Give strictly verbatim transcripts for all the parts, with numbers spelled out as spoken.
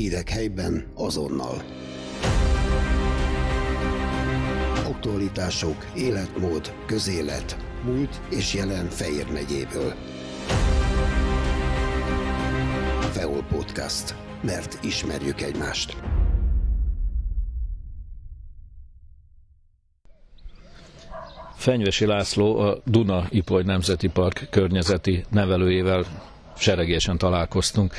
Hírek helyben azonnal. Aktualitások, életmód, közélet, múlt és jelen Fejér megyéből. Feol Podcast. Mert ismerjük egymást. Fenyvesi László a Duna Ipoly Nemzeti Park környezeti nevelőjével Seregélyesen találkoztunk.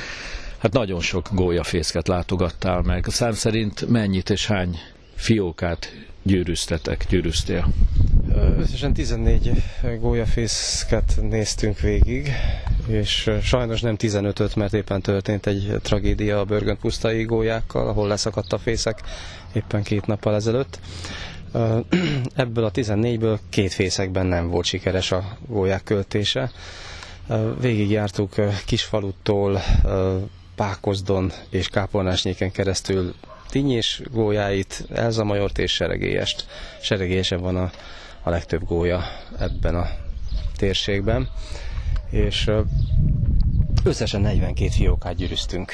Hát nagyon sok gólyafészket látogattál meg. Szám szerint mennyit és hány fiókát gyűrűztetek, gyűrűztél? Összesen tizennégy gólyafészket néztünk végig, és sajnos nem tizenötöt, mert éppen történt egy tragédia a börgönpusztai gólyákkal, ahol leszakadt a fészek éppen két nappal ezelőtt. Ebből a tizennégyből két fészekben nem volt sikeres a gólyák költése. Végigjártuk Kisfaludtól Pákozdon és Kápolnásnyéken keresztül Dinnyés gólyáit, Elzamajort és Seregélyest. Seregélyesen van a, a legtöbb gólya ebben a térségben, és összesen negyvenkét fiókát gyűrűztünk.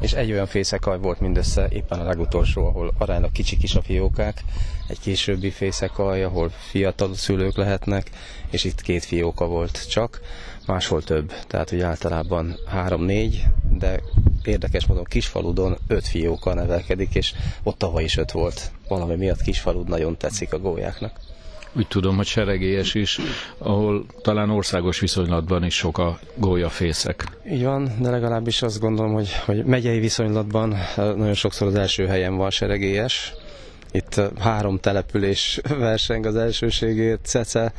És egy olyan fészekaj volt mindössze, éppen a legutolsó, ahol aránylag kicsik is a fiókák, egy későbbi fészekaj, ahol fiatal szülők lehetnek, és itt két fióka volt csak, máshol több, tehát úgy általában három-négy, de érdekes módon Kisfaludon öt fióka nevelkedik, és ott tavaly is öt volt. Valami miatt Kisfalud nagyon tetszik a gólyáknak. Úgy tudom, hogy Seregélyes is, ahol talán országos viszonylatban is sok a gólyafészek. Így van, de legalábbis azt gondolom, hogy, hogy megyei viszonylatban nagyon sokszor az első helyen van Seregélyes. Itt három település verseng az elsőségért, Cece,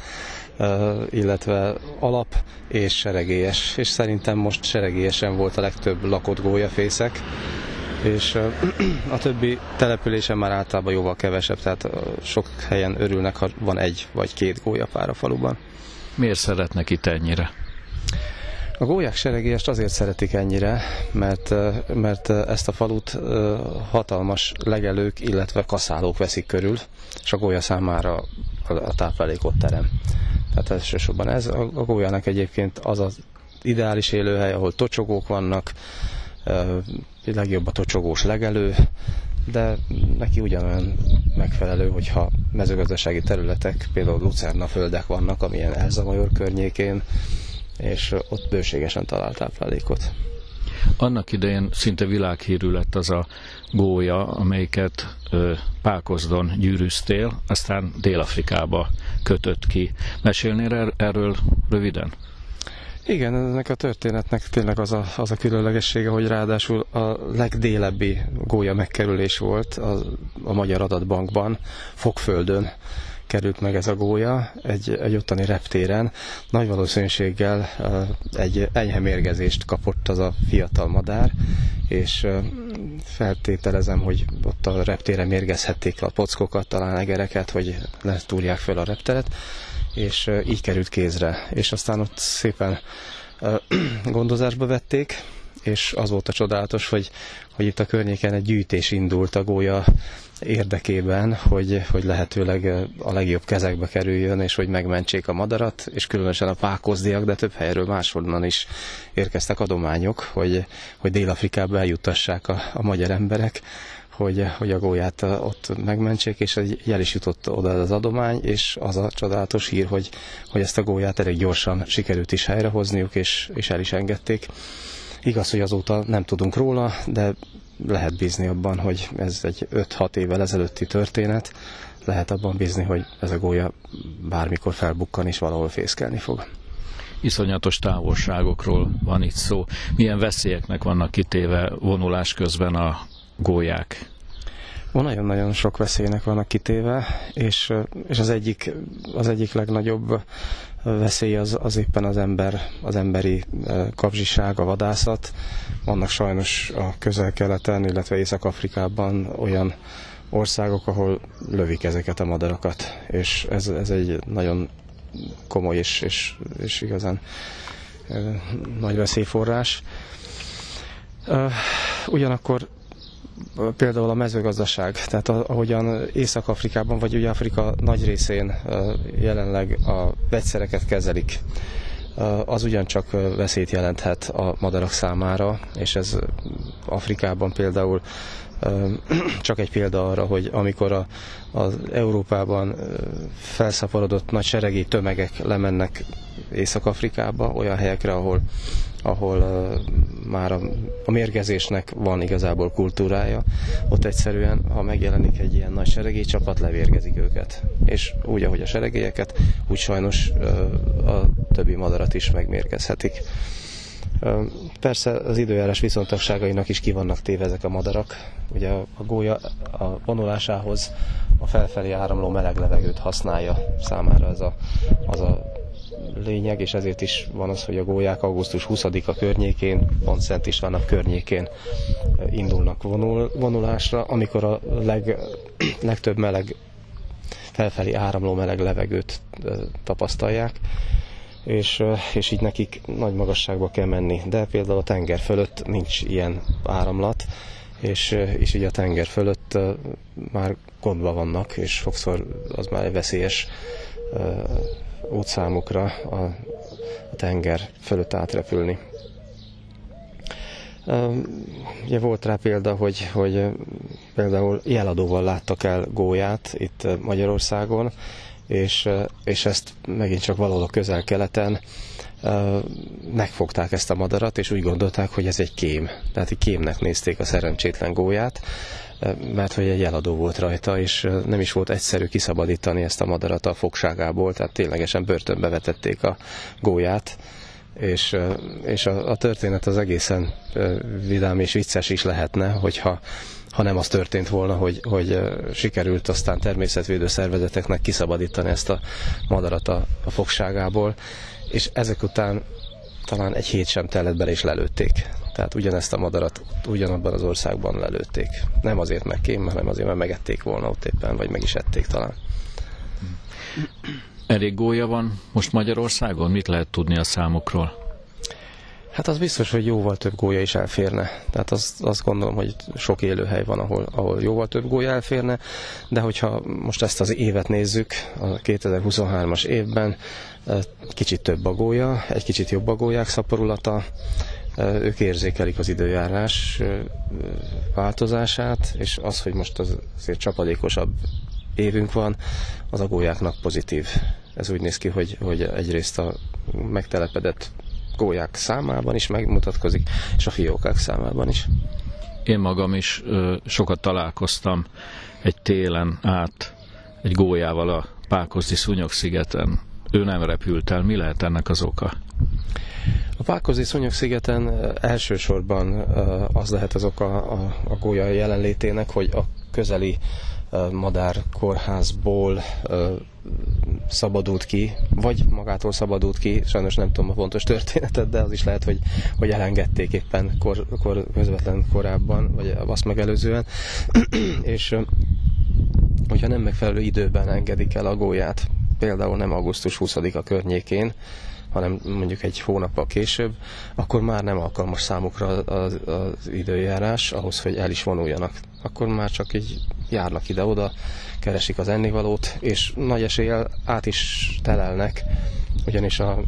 illetve Alap és Seregélyes. És szerintem most Seregélyesen volt a legtöbb lakott gólyafészek, és a többi településen már általában jóval kevesebb, tehát sok helyen örülnek, ha van egy vagy két gólyapár a faluban. Miért szeretnek itt ennyire? A gólyák Seregélyest azért szeretik ennyire, mert, mert ezt a falut hatalmas legelők, illetve kaszálók veszik körül, és a gólya számára a táplálékot terem. Tehát elsősorban ez a gólyának egyébként az az ideális élőhely, ahol tocsogók vannak, legjobb a tocsogós legelő, de neki ugyanolyan megfelelő, hogyha mezőgazdasági területek, például lucerna földek vannak, amilyen Elzamajor környékén, és ott bőségesen talál táplálékot. Annak idején szinte világhírű lett az a gólya, amelyiket ö, Pákozdon gyűrűztél, aztán Dél-Afrikába kötött ki. Mesélnél erről röviden? Igen, ennek a történetnek tényleg az a, az a különlegessége, hogy ráadásul a legdélebbi gólya megkerülés volt a, a Magyar Adatbankban, Fokföldön került meg ez a gólya, egy, egy ottani reptéren. Nagy valószínűséggel egy enyhe mérgezést kapott az a fiatal madár, és feltételezem, hogy ott a reptéren mérgezhették a pockokat, talán egereket, hogy letúrják fel a repteret, és így került kézre, és aztán ott szépen uh, gondozásba vették, és az volt a csodálatos, hogy, hogy itt a környéken egy gyűjtés indult a gólya érdekében, hogy, hogy lehetőleg a legjobb kezekbe kerüljön, és hogy megmentsék a madarat, és különösen a pákozdiak, de több helyről máshonnan is érkeztek adományok, hogy, hogy Dél-Afrikába eljuttassák a, a magyar emberek, Hogy, hogy a gólyát ott megmentsék, és el is jutott oda az adomány, és az a csodálatos hír, hogy, hogy ezt a gólyát elég gyorsan sikerült is helyrehozniuk, és, és el is engedték. Igaz, hogy azóta nem tudunk róla, de lehet bízni abban, hogy ez egy öt-hat évvel ezelőtti történet, lehet abban bízni, hogy ez a gólya bármikor felbukkan, és valahol fészkelni fog. Iszonyatos távolságokról van itt szó. Milyen veszélyeknek vannak kitéve vonulás közben a gólyák? Nagyon-nagyon sok veszélynek vannak kitéve, és, és az, egyik, az egyik legnagyobb veszély az, az éppen az ember, az emberi kapzsiság, a vadászat. Vannak sajnos a Közel-Keleten, illetve Észak-Afrikában olyan országok, ahol lövik ezeket a madarakat, és ez, ez egy nagyon komoly és, és, és igazán nagy veszélyforrás. Ugyanakkor például a mezőgazdaság, tehát ahogyan Észak-Afrikában, vagy ugye Afrika nagy részén jelenleg a vegyszereket kezelik, az ugyancsak veszélyt jelenthet a madarak számára, és ez Afrikában például csak egy példa arra, hogy amikor a, az Európában felszaporodott nagy seregi tömegek lemennek Észak-Afrikába, olyan helyekre, ahol, ahol már a, a mérgezésnek van igazából kultúrája, ott egyszerűen, ha megjelenik egy ilyen nagy seregély csapat, levérgezik őket. És úgy, ahogy a seregélyeket, úgy sajnos a többi madarat is megmérgezhetik. Persze az időjárás viszontagságainak is ki vannak téve ezek a madarak. Ugye a gólya a vonulásához a felfelé áramló meleg levegőt használja számára ez a, az a lényeg, és ezért is van az, hogy a gólyák augusztus huszadika környékén, pont Szent István nap környékén indulnak vonul, vonulásra, amikor a leg, legtöbb meleg, felfelé áramló meleg levegőt tapasztalják. És, és így nekik nagy magasságba kell menni. De például a tenger fölött nincs ilyen áramlat, és, és így a tenger fölött már gondba vannak, és sokszor az már egy veszélyes út számukra a, a tenger fölött átrepülni. Ugye volt rá példa, hogy, hogy például jeladóval láttak el gólyát itt Magyarországon, És, és ezt megint csak valahol a Közel-Keleten uh, megfogták ezt a madarat, és úgy gondolták, hogy ez egy kém. Tehát egy kémnek nézték a szerencsétlen gólyát, uh, mert hogy egy eladó volt rajta, és uh, nem is volt egyszerű kiszabadítani ezt a madarat a fogságából, tehát ténylegesen börtönbe vetették a gólyát, és, uh, és a, a történet az egészen uh, vidám és vicces is lehetne, hogyha ha nem az történt volna, hogy, hogy sikerült aztán természetvédő szervezeteknek kiszabadítani ezt a madarat a, a fogságából, és ezek után talán egy hét sem tellett bele, és lelőtték. Tehát ugyanezt a madarat ugyanabban az országban lelőtték. Nem azért meg kém, hanem azért, mert megették volna ott éppen, vagy meg is ették talán. Elég gólya van most Magyarországon? Mit lehet tudni a számokról? Hát az biztos, hogy jóval több gólya is elférne. Tehát azt, azt gondolom, hogy sok élőhely van, ahol, ahol jóval több gólya elférne, de hogyha most ezt az évet nézzük, a kétezer-huszonhármas évben kicsit több a gólya, egy kicsit jobb a gólyák szaporulata, ők érzékelik az időjárás változását, és az, hogy most azért csapadékosabb évünk van, az a gólyáknak pozitív. Ez úgy néz ki, hogy, hogy egyrészt a megtelepedett gólyák számában is megmutatkozik, és a fiókák számában is. Én magam is ö, sokat találkoztam egy télen át egy gólyával a Pákozdi-Szúnyogszigeten. Ő nem repült el. Mi lehet ennek az oka? A Pákozdi-Szúnyogszigeten elsősorban ö, az lehet az oka a, a gólya jelenlétének, hogy a közeli ö, madárkórházból ö, szabadult ki, vagy magától szabadult ki, sajnos nem tudom a pontos történetet, de az is lehet, hogy, hogy elengedték éppen kor, kor, közvetlen korábban, vagy azt megelőzően, és hogyha nem megfelelő időben engedik el a gólyát, például nem augusztus huszadika környékén, hanem mondjuk egy hónappal később, akkor már nem alkalmas számukra az, az időjárás ahhoz, hogy el is vonuljanak. Akkor már csak így járnak ide-oda, keresik az ennivalót, és nagy eséllyel át is telelnek, ugyanis a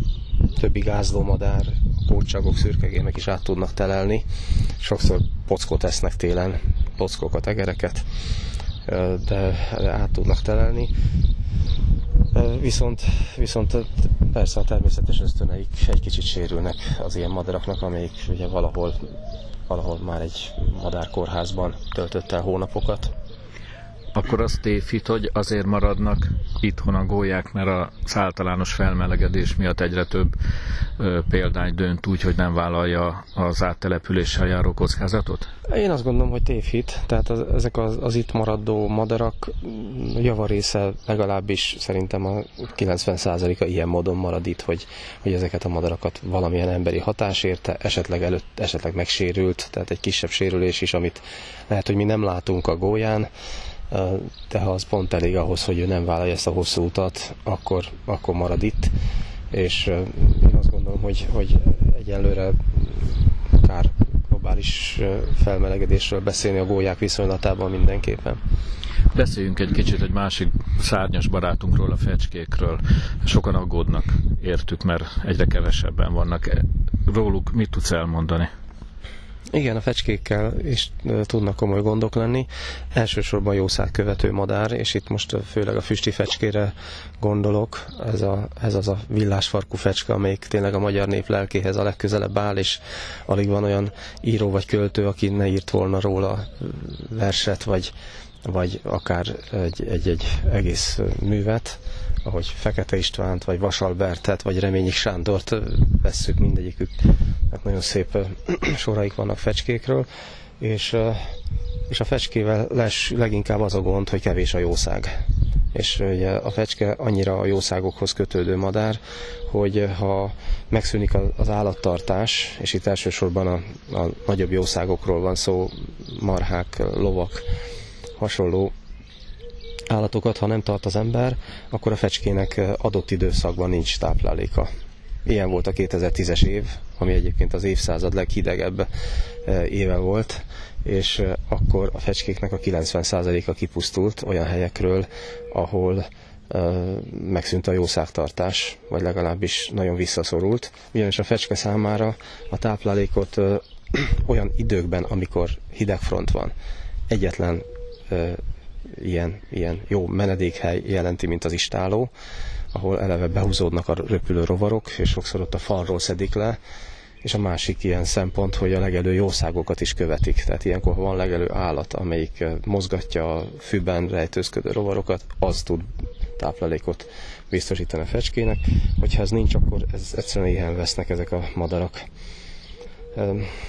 többi gázlómadár, kócsagok, szürkegérmek is át tudnak telelni. Sokszor pockot esznek télen, pockokat, egereket, de át tudnak telelni. Viszont, viszont persze a természetes ösztöneik egy kicsit sérülnek az ilyen madaraknak, amelyik ugye valahol, valahol már egy madárkórházban töltött el hónapokat. Akkor az tévhit, hogy azért maradnak itthon a gólyák, mert az általános felmelegedés miatt egyre több ö, példány dönt úgy, hogy nem vállalja az áttelepüléssel járó kockázatot? Én azt gondolom, hogy tévhit. Tehát az, ezek az, az itt maradó madarak javarésze, legalábbis szerintem a kilencven százaléka ilyen módon marad itt, hogy, hogy ezeket a madarakat valamilyen emberi hatás érte, esetleg előtt, esetleg megsérült, tehát egy kisebb sérülés is, amit lehet, hogy mi nem látunk a gólyán, de ha az pont elég ahhoz, hogy ő nem vállalja ezt a hosszú utat, akkor, akkor marad itt, és én azt gondolom, hogy, hogy egyelőre akár globális felmelegedésről beszélni a gólyák viszonylatában mindenképpen. Beszéljünk egy kicsit egy másik szárnyas barátunkról, a fecskékről. Sokan aggódnak értük, mert egyre kevesebben vannak. Róluk mit tudsz elmondani? Igen, a fecskékkel is tudnak komoly gondok lenni. Elsősorban jószágkövető madár, és itt most főleg a füsti fecskére gondolok. Ez, a, ez az a villásfarkú fecske, amelyik tényleg a magyar nép lelkéhez a legközelebb áll, és alig van olyan író vagy költő, aki ne írt volna róla verset, vagy, vagy akár egy-egy egész művet, ahogy Fekete Istvánt, vagy Vasalbertet, vagy Reményik Sándort vesszük, mindegyikük. Nagyon szép soraik vannak fecskékről, és, és a fecskével les, leginkább az a gond, hogy kevés a jószág. És ugye a fecske annyira a jószágokhoz kötődő madár, hogy ha megszűnik az állattartás, és itt elsősorban a, a nagyobb jószágokról van szó, marhák, lovak, hasonló állatokat, ha nem tart az ember, akkor a fecskének adott időszakban nincs tápláléka. Ilyen volt a kétezer-tízes év, ami egyébként az évszázad leghidegebb éve volt, és akkor a fecskéknek a kilencven százaléka kipusztult olyan helyekről, ahol megszűnt a jószágtartás, vagy legalábbis nagyon visszaszorult. Ugyanis a fecske számára a táplálékot olyan időkben, amikor hidegfront van, egyetlen ilyen, ilyen jó menedékhely jelenti, mint az istálló, ahol eleve behúzódnak a röpülő rovarok, és sokszor ott a falról szedik le, és a másik ilyen szempont, hogy a legelő jószágokat is követik. Tehát ilyenkor, ha van legelő állat, amelyik mozgatja a fűben rejtőzködő rovarokat, az tud táplálékot biztosítani a fecskének. Hogyha ez nincs, akkor ez egyszerűen éhen vesznek ezek a madarak.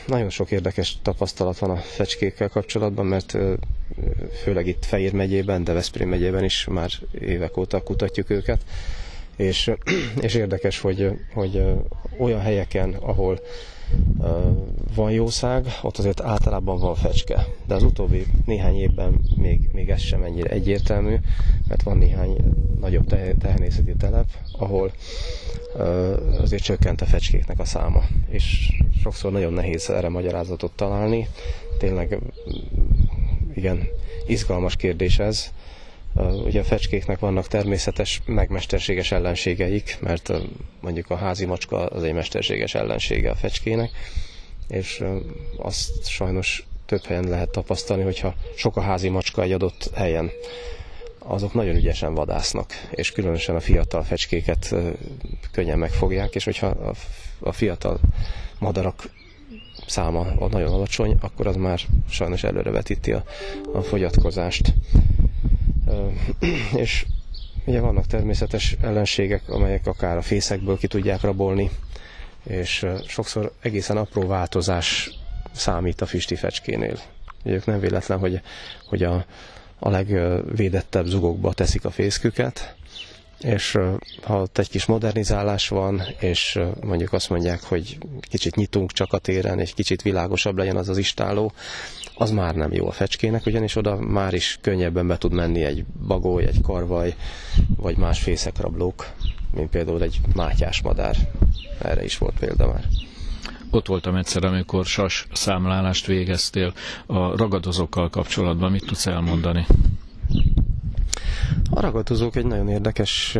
Nagyon sok érdekes tapasztalat van a fecskékkel kapcsolatban, mert főleg itt Fejér megyében, de Veszprém megyében is már évek óta kutatjuk őket, és, és érdekes, hogy, hogy olyan helyeken, ahol van jószág, ott azért általában van fecske, de az utóbbi néhány évben még, még ez sem ennyire egyértelmű, mert van néhány nagyobb tehenészeti telep, ahol azért csökkent a fecskéknek a száma, és sokszor nagyon nehéz erre magyarázatot találni. Tényleg igen, izgalmas kérdés ez. Ugye a fecskéknek vannak természetes, meg mesterséges ellenségeik, mert mondjuk a házi macska az egy mesterséges ellensége a fecskének, és azt sajnos több helyen lehet tapasztalni, hogyha sok a házi macska egy adott helyen, azok nagyon ügyesen vadásznak, és különösen a fiatal fecskéket könnyen megfogják, és hogyha a fiatal madarak száma nagyon alacsony, akkor az már sajnos előrevetíti a, a fogyatkozást. És ugye vannak természetes ellenségek, amelyek akár a fészekből ki tudják rabolni, és sokszor egészen apró változás számít a füsti fecskénél. Ők nem véletlen, hogy, hogy a, a legvédettebb zugokba teszik a fészküket, és ha ott egy kis modernizálás van, és mondjuk azt mondják, hogy kicsit nyitunk csak a téren, és kicsit világosabb legyen az az istálló, az már nem jó a fecskének, ugyanis oda már is könnyebben be tud menni egy bagoly, egy karvaj, vagy más fészekrablók, mint például egy mátyás madár. Erre is volt példa már. Ott voltam egyszer, amikor sas számlálást végeztél. A ragadozókkal kapcsolatban mit tudsz elmondani? A ragadozók egy nagyon érdekes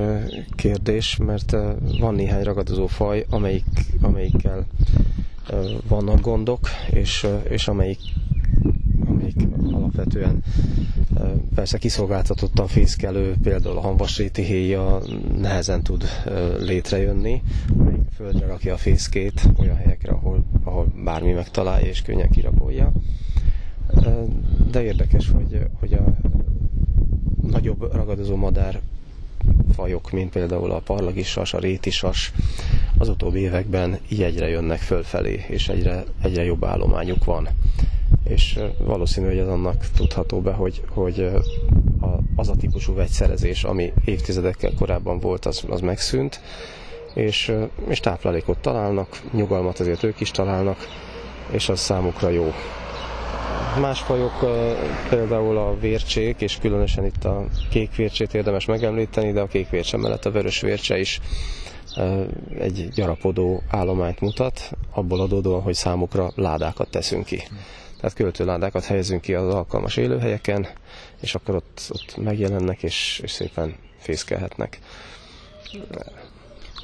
kérdés, mert van néhány ragadozófaj, amelyik, amelyikkel vannak gondok, és, és amelyik, amelyik alapvetően persze kiszolgáltatottan fészkelő, például a hamvasréti héja nehezen tud létrejönni, amelyik földre rakja a fészkét olyan helyekre, ahol, ahol bármi megtalálja és könnyen kirabolja. De érdekes, hogy, hogy a nagyobb ragadozó madár fajok, mint például a parlagisas, a rétisas, az utóbbi években így egyre jönnek fölfelé, és egyre, egyre jobb állományuk van. És valószínű, hogy ez annak tudható be, hogy, hogy az a típusú vegyszerezés, ami évtizedekkel korábban volt, az, az megszűnt, és, és táplálékot találnak, nyugalmat azért ők is találnak, és az számukra jó. Más fajok, például a vércsék, és különösen itt a kékvércsét érdemes megemlíteni, de a kékvércse mellett a vörösvércse is egy gyarapodó állományt mutat, abból adódóan, hogy számukra ládákat teszünk ki. Tehát költőládákat helyezünk ki az alkalmas élőhelyeken, és akkor ott, ott megjelennek, és, és szépen fészkelhetnek.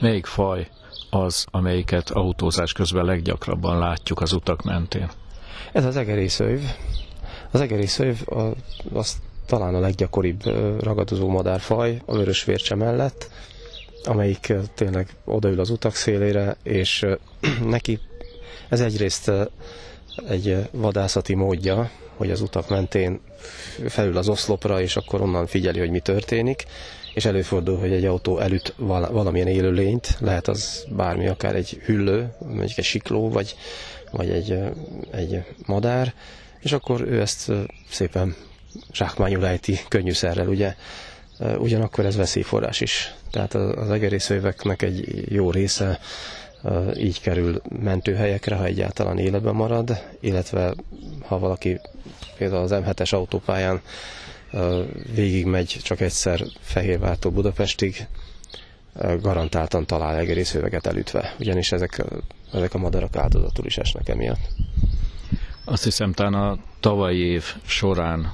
Melyik faj az, amelyiket autózás közben leggyakrabban látjuk az utak mentén? Ez az egerészőv. Az egerészőv az talán a leggyakoribb ragadozó madárfaj a vörösvércse mellett, amelyik tényleg odaül az utak szélére, és neki ez egyrészt egy vadászati módja, hogy az utak mentén felül az oszlopra, és akkor onnan figyeli, hogy mi történik, és előfordul, hogy egy autó elüt valamilyen élőlényt, lehet az bármi, akár egy hüllő, mondjuk egy sikló, vagy, vagy egy, egy madár, és akkor ő ezt szépen zsákmányul ejti könnyűszerrel, ugye. Ugyanakkor ez veszélyforrás is. Tehát az egerészőveknek egy jó része így kerül mentőhelyekre, ha egyáltalán életben marad, illetve ha valaki például az M hetes autópályán végigmegy csak egyszer Fehérvártól Budapestig, garantáltan talál egerészőveket elütve, ugyanis ezek, ezek a madarak áldozatul is esnek emiatt. Azt hiszem, talán a tavalyi év során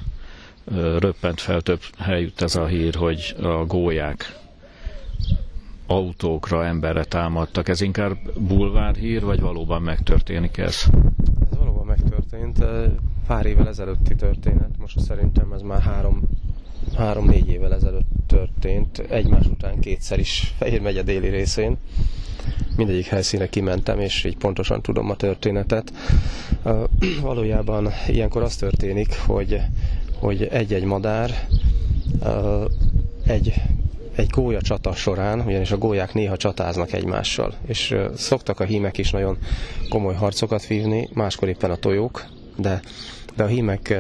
röppent fel több helyütt ez a hír, hogy a gólyák autókra, emberre támadtak. Ez inkább bulvárhír, vagy valóban megtörténik ez? Ez valóban megtörtént. Pár évvel ezelőtti történet. Most szerintem ez már három, három-négy évvel ezelőtt történt. Egymás után kétszer is Fejér megye déli részén. Mindegyik helyszínre kimentem, és így pontosan tudom a történetet. Valójában ilyenkor az történik, hogy, hogy egy-egy madár egy egy gólya csata során, ugyanis a gólyák néha csatáznak egymással, és szoktak a hímek is nagyon komoly harcokat vívni, máskor éppen a tojók, de, de a hímek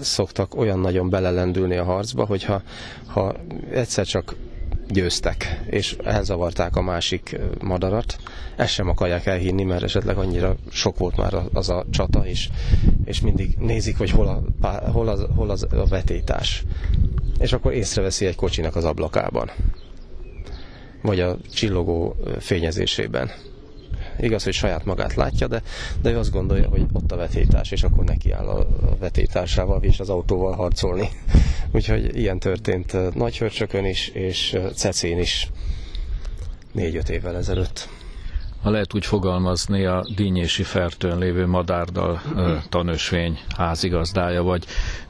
szoktak olyan nagyon belelendülni a harcba, hogyha ha egyszer csak győztek, és elzavarták a másik madarat, ezt sem akarják elhinni, mert esetleg annyira sok volt már az a csata, és, és mindig nézik, hogy hol a, hol az, hol az a vetétás. És akkor észreveszi egy kocsinak az ablakában, vagy a csillogó fényezésében. Igaz, hogy saját magát látja, de, de ő azt gondolja, hogy ott a vetétárs, és akkor nekiáll a vetétársával és az autóval harcolni. Úgyhogy ilyen történt Nagy Hörcsökön is, és Cecén is négy-öt évvel ezelőtt. Ha lehet úgy fogalmazni, a Dinnyési-fertőn lévő Madárdal Tanösvény házigazdája vagy.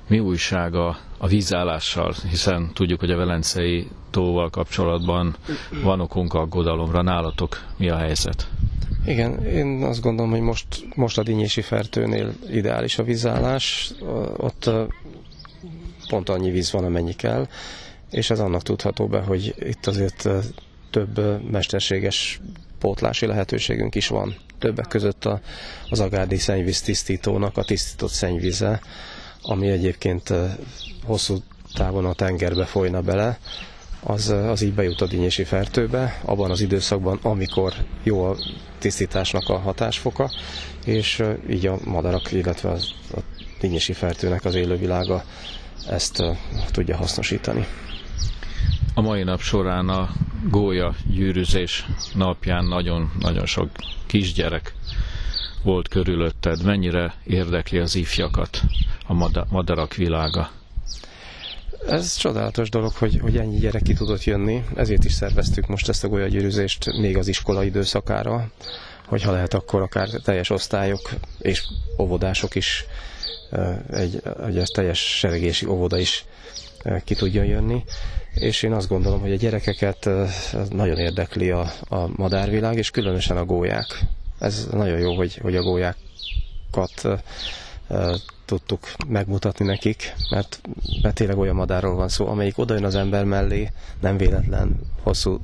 Mi újsága a vízállással, hiszen tudjuk, hogy a Velencei-tóval kapcsolatban van okunk aggodalomra. Nálatok mi a helyzet? Igen, én azt gondolom, hogy most, most a Dinnyési-fertőnél ideális a vízállás. Ott pont annyi víz van, amennyi kell, és ez annak tudható be, hogy itt azért több mesterséges pótlási lehetőségünk is van. Többek között a, az agárdi szennyvíz tisztítónak a tisztított szennyvíze, ami egyébként hosszú távon a tengerbe folyna bele, az, az így bejut a Dinnyési-fertőbe, abban az időszakban, amikor jó a tisztításnak a hatásfoka, és így a madarak, illetve az, a Dinnyési-fertőnek az élővilága ezt uh, tudja hasznosítani. A mai nap során a gólya gyűrűzés napján nagyon-nagyon sok kisgyerek volt körülötted. Mennyire érdekli az ifjakat a madarak világa? Ez csodálatos dolog, hogy, hogy ennyi gyerek ki tudott jönni. Ezért is szerveztük most ezt a golyagyűrűzést még az iskola időszakára, hogyha lehet, akkor akár teljes osztályok és óvodások is, egy, egy teljes seregési óvoda is ki tudjon jönni, és én azt gondolom, hogy a gyerekeket nagyon érdekli a, a madárvilág, és különösen a gólyák. Ez nagyon jó, hogy, hogy a gólyákat tudtuk megmutatni nekik, mert, mert tényleg olyan madárról van szó, amelyik odajön az ember mellé, nem véletlen hosszú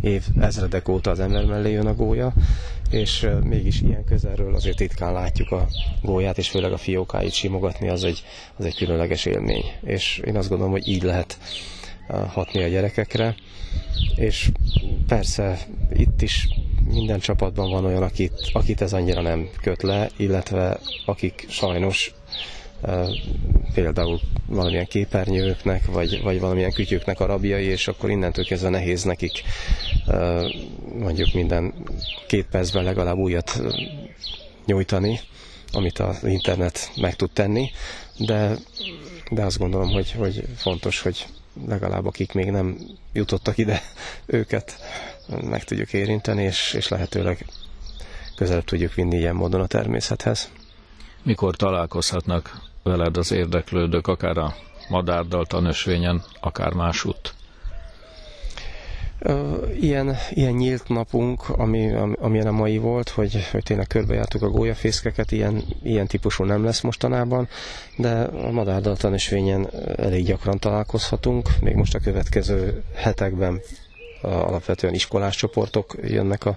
év, ezredek óta az ember mellé jön a gólya, és mégis ilyen közelről azért ritkán látjuk a gólyát, és főleg a fiókáit simogatni, az egy, az egy különleges élmény. És én azt gondolom, hogy így lehet hatni a gyerekekre, és persze itt is minden csapatban van olyan, akit, akit ez annyira nem köt le, illetve akik sajnos például valamilyen képernyőknek, vagy, vagy valamilyen kütyüknek a rabjai, és akkor innentől kezdve nehéz nekik mondjuk minden két percben legalább újat nyújtani, amit az internet meg tud tenni, de, de azt gondolom, hogy, hogy fontos, hogy legalább akik még nem jutottak ide, őket meg tudjuk érinteni, és, és lehetőleg közelebb tudjuk vinni ilyen módon a természethez. Mikor találkozhatnak veled az érdeklődők, akár a Madárdal Tanösvényen, akár másutt? Ilyen, ilyen nyílt napunk, ami, amilyen a mai volt, hogy, hogy tényleg körbejártuk a gólyafészkeket, ilyen, ilyen típusú nem lesz mostanában, de a Madárdal Tanösvényen elég gyakran találkozhatunk, még most a következő hetekben alapvetően iskolás csoportok jönnek a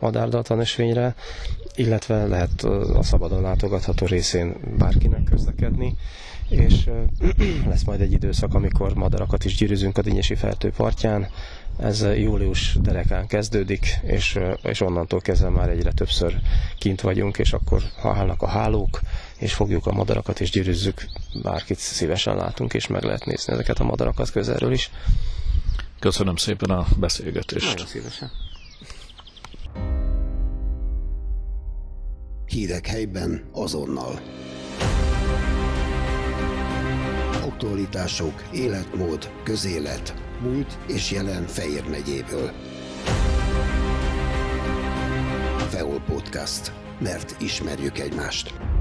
Madárdal Tanösvényre, illetve lehet a szabadon látogatható részén bárkinek közlekedni, és lesz majd egy időszak, amikor madarakat is gyűrűzünk a Dinnyési-fertő partján. Ez július derekán kezdődik, és, és onnantól kezdve már egyre többször kint vagyunk, és akkor állnak a hálók, és fogjuk a madarakat és gyűrűzzük, bárkit szívesen látunk, és meg lehet nézni ezeket a madarakat közelről is. Köszönöm szépen a beszélgetést. Nagyon szívesen. Hírek helyben azonnal. Aktualitások, életmód, közélet, múlt és jelen Fejér megyéből. Feol Podcast. Mert ismerjük egymást.